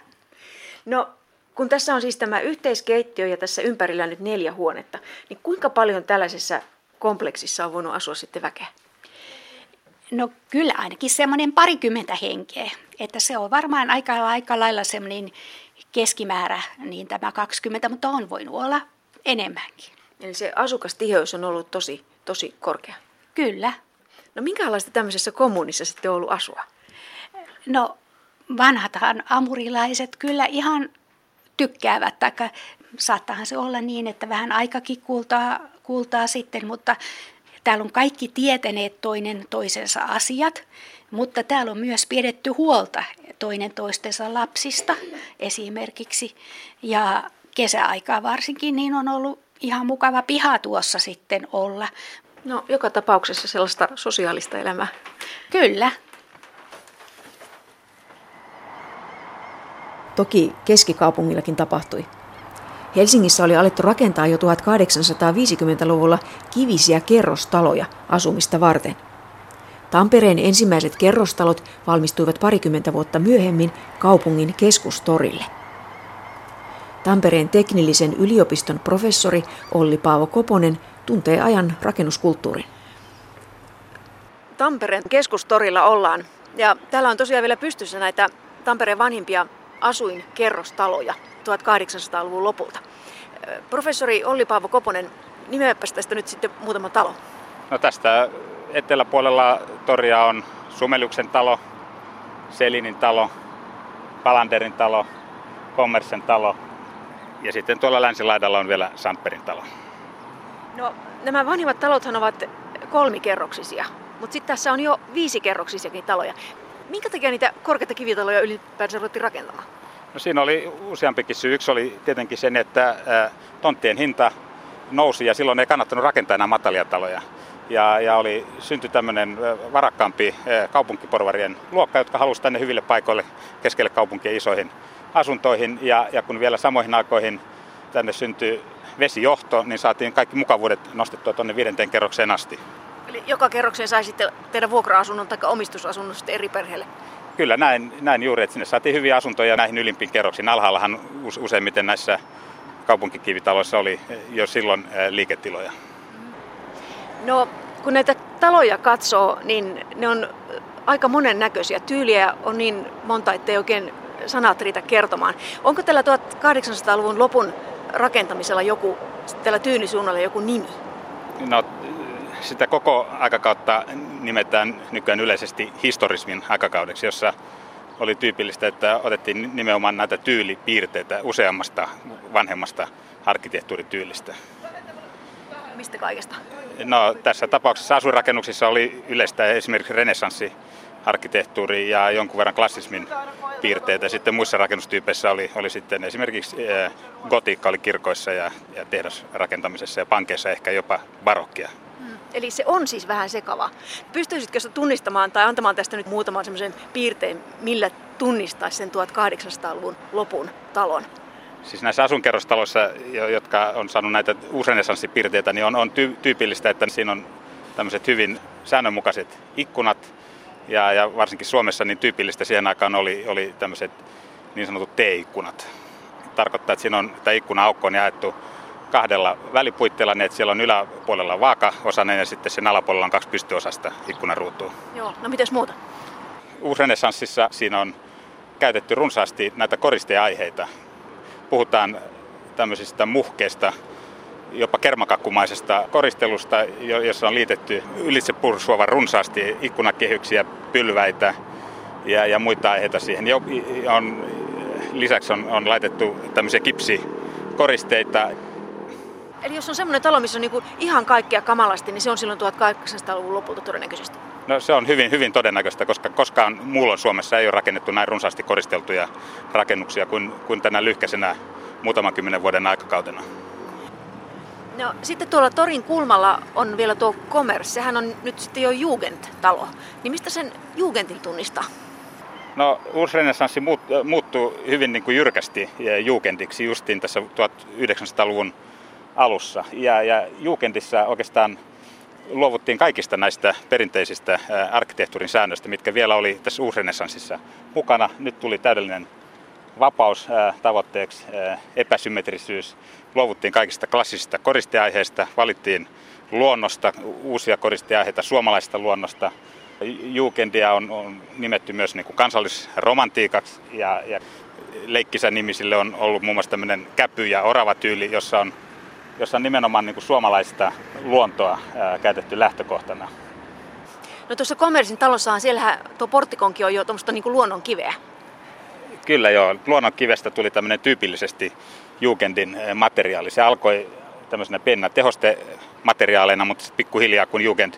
No kun tässä on siis tämä yhteiskeittiö ja tässä ympärillä on nyt neljä huonetta, niin kuinka paljon tällaisessa kompleksissa on voinut asua sitten väkeä? No kyllä ainakin semmoinen parikymmentä henkeä, että se on varmaan aika, aika lailla semmoinen keskimäärä, niin tämä kaksikymmentä, mutta on voinut olla enemmänkin. Eli se asukastiheys on ollut tosi, tosi korkea. Kyllä. No minkälaista tämmöisessä kommunissa sitten on ollut asua? No vanhathan amurilaiset kyllä ihan tykkäävät, taikka saattaahan se olla niin, että vähän aikakin kultaa, kultaa sitten, mutta täällä on kaikki tietäneet toinen toisensa asiat, mutta täällä on myös pidetty huolta toinen toistensa lapsista esimerkiksi ja kesäaikaa varsinkin niin on ollut ihan mukava piha tuossa sitten olla. No joka tapauksessa sellaista sosiaalista elämää. Kyllä. Toki keskikaupungillakin tapahtui. Helsingissä oli alettu rakentaa jo tuhatkahdeksansataaviisikymmentäluvulla kivisiä kerrostaloja asumista varten. Tampereen ensimmäiset kerrostalot valmistuivat parikymmentä vuotta myöhemmin kaupungin keskustorille. Tampereen teknillisen yliopiston professori Olli Paavo Koponen tuntee ajan rakennuskulttuurin. Tampereen keskustorilla ollaan ja täällä on tosiaan vielä pystyssä näitä Tampereen vanhimpia asuinkerrostaloja tuhatkahdeksansataaluvun lopulta. Professori Olli Paavo Koponen, nimeäpäs tästä nyt sitten muutama talo. No tästä eteläpuolella toria on Sumeliuksen talo, Selinin talo, Palanderin talo, Kommersen talo ja sitten tuolla länsilaidalla on vielä Samperin talo. No nämä vanhimmat talothan ovat kolmikerroksisia, mutta sitten tässä on jo viisikerroksisiakin taloja. Minkä takia niitä korkeita kivitaloja ylipäänsä ruvettiin rakentamaan? No siinä oli useampikin syy. Yksi oli tietenkin sen, että tonttien hinta nousi ja silloin ei kannattanut rakentaa enää matalia taloja. Ja, ja oli, syntyi tämmöinen varakkaampi kaupunkiporvarien luokka, jotka halusi tänne hyville paikoille keskelle kaupunkien isoihin asuntoihin. Ja, ja kun vielä samoihin aikoihin tänne syntyi vesijohto, niin saatiin kaikki mukavuudet nostettua tuonne viidenteen kerrokseen asti. Eli joka kerrokseen sai sitten tehdä vuokra-asunnon tai omistusasunnon eri perheelle? Kyllä näin, näin juuri, että sinne saatiin hyviä asuntoja näihin ylimpiin kerroksiin. Alhaallahan useimmiten näissä kaupunkikivitaloissa oli jo silloin liiketiloja. No, kun näitä taloja katsoo, niin ne on aika monennäköisiä. Tyyliä on niin monta, ettei oikein sanat riitä kertomaan. Onko tällä kahdeksantoistasadan luvun lopun rakentamisella joku, tällä tyylisuunnalla joku nimi? No, sitä koko aikakautta nimetään nykyään yleisesti historismin aikakaudeksi, jossa oli tyypillistä, että otettiin nimenomaan näitä tyylipiirteitä useammasta vanhemmasta arkkitehtuurityylistä. Mistä kaikesta? No, tässä tapauksessa asuinrakennuksissa oli yleistä esimerkiksi renessanssiarkkitehtuuri ja jonkun verran klassismin piirteitä. Sitten muissa rakennustyypeissä oli, oli sitten esimerkiksi gotiikka oli kirkoissa ja, ja tehdasrakentamisessa ja pankeissa ehkä jopa barokkia. Eli se on siis vähän sekava. Pystyisitkö sitä tunnistamaan tai antamaan tästä nyt muutaman semmoisen piirteen, millä tunnistaisi sen kahdeksantoistasadan luvun lopun talon? Siis näissä asunkerrostaloissa, jotka on saanut näitä uusrenessanssipiirteitä, niin on, on tyypillistä, että siinä on tämmöiset hyvin säännönmukaiset ikkunat. Ja, ja varsinkin Suomessa niin tyypillistä siihen aikaan oli, oli tämmöiset niin sanotut T-ikkunat. Tarkoittaa, että siinä on, tämä ikkuna-aukko on jaettu kahdella välipuitteella, niin että siellä on yläpuolella vaakaosainen ja sitten sen alapuolella on kaksi pystyosasta ikkunaruutua. Joo, no mitäs muuta? Uusrenessanssissa siinä on käytetty runsaasti näitä koristeaiheita. Puhutaan tämmöisistä muhkeista, jopa kermakakkumaisesta koristelusta, jossa on liitetty ylitsepursuavan runsaasti ikkunakehyksiä, pylväitä ja, ja muita aiheita siihen. Jo, on, lisäksi on, on laitettu tämmöisiä kipsikoristeita. Eli jos on semmoinen talo, missä on niinku ihan kaikkea kamalasti, niin se on silloin kahdeksantoistasadan luvun lopulta todennäköisesti? No se on hyvin, hyvin todennäköistä, koska koskaan muulla Suomessa ei ole rakennettu näin runsaasti koristeltuja rakennuksia kuin, kuin tänä lyhkäisenä muutaman kymmenen vuoden aikakautena. No sitten tuolla torin kulmalla on vielä tuo Komers, sehän on nyt sitten jo Jugend-talo. Niin mistä sen Jugendin tunnistaa? No uusrenessanssi muut, muuttuu hyvin niin kuin jyrkästi Jugendiksi justiin tässä yhdeksäntoistasadan luvun alussa. Ja, ja Jugendissa oikeastaan luovuttiin kaikista näistä perinteisistä arkkitehtuurin säännöistä, mitkä vielä oli tässä uusrenessanssissa mukana. Nyt tuli täydellinen vapaus tavoitteeksi, epäsymmetrisyys. Luovuttiin kaikista klassisista koristeaiheista, valittiin luonnosta, uusia koristeaiheita suomalaisesta luonnosta. Jugendia on, on nimetty myös niin kuin kansallisromantiikaksi ja, ja leikkisä nimisille on ollut muun muassa tämmöinen käpy- ja oravatyyli, jossa on jossa on nimenomaan niin kuin suomalaista luontoa ää, käytetty lähtökohtana. No tuossa Komersin talossahan, siellähän tuo porttikonki on jo tuommoista niin kuin luonnonkiveä. Kyllä joo, luonnonkivestä tuli tämmöinen tyypillisesti Jugendin materiaali. Se alkoi tämmöisenä pienenä tehostemateriaaleina, mutta pikkuhiljaa kun Jugend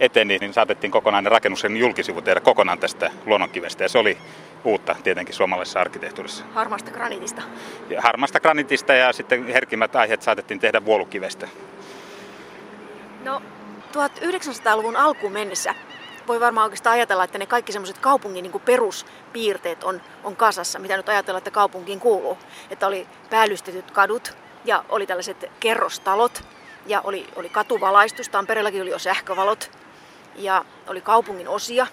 eteni, niin saatettiin kokonainen rakennuksen julkisivu tehdä kokonaan tästä luonnonkivestä. Ja se oli uutta tietenkin suomalaisessa arkkitehtuurissa. Harmaasta graniitista. Ja harmaasta graniitista ja sitten herkimmät aiheet saatettiin tehdä vuolukivestä. No yhdeksäntoistasadan luvun alkuun mennessä voi varmaan oikeastaan ajatella, että ne kaikki semmoiset kaupungin niin kuin peruspiirteet on, on kasassa, mitä nyt ajatellaan, että kaupunkiin kuuluu. Että oli päällystetyt kadut ja oli tällaiset kerrostalot ja oli, oli katuvalaistus. Tampereellakin oli jo sähkövalot. Ja oli kaupungin osia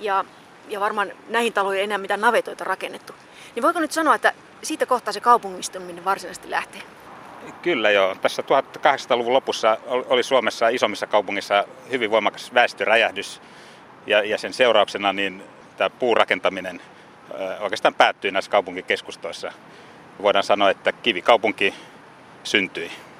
ja, ja varmaan näihin taloihin ei enää mitään navetoita rakennettu. Niin voiko nyt sanoa, että siitä kohtaa se kaupungistuminen varsinaisesti lähtee? Kyllä joo. Tässä kahdeksantoistasadan luvun lopussa oli Suomessa isommissa kaupungissa hyvin voimakas väestöräjähdys ja, ja sen seurauksena niin tämä puurakentaminen oikeastaan päättyi näissä kaupunkikeskustoissa. Voidaan sanoa, että kivikaupunki syntyi.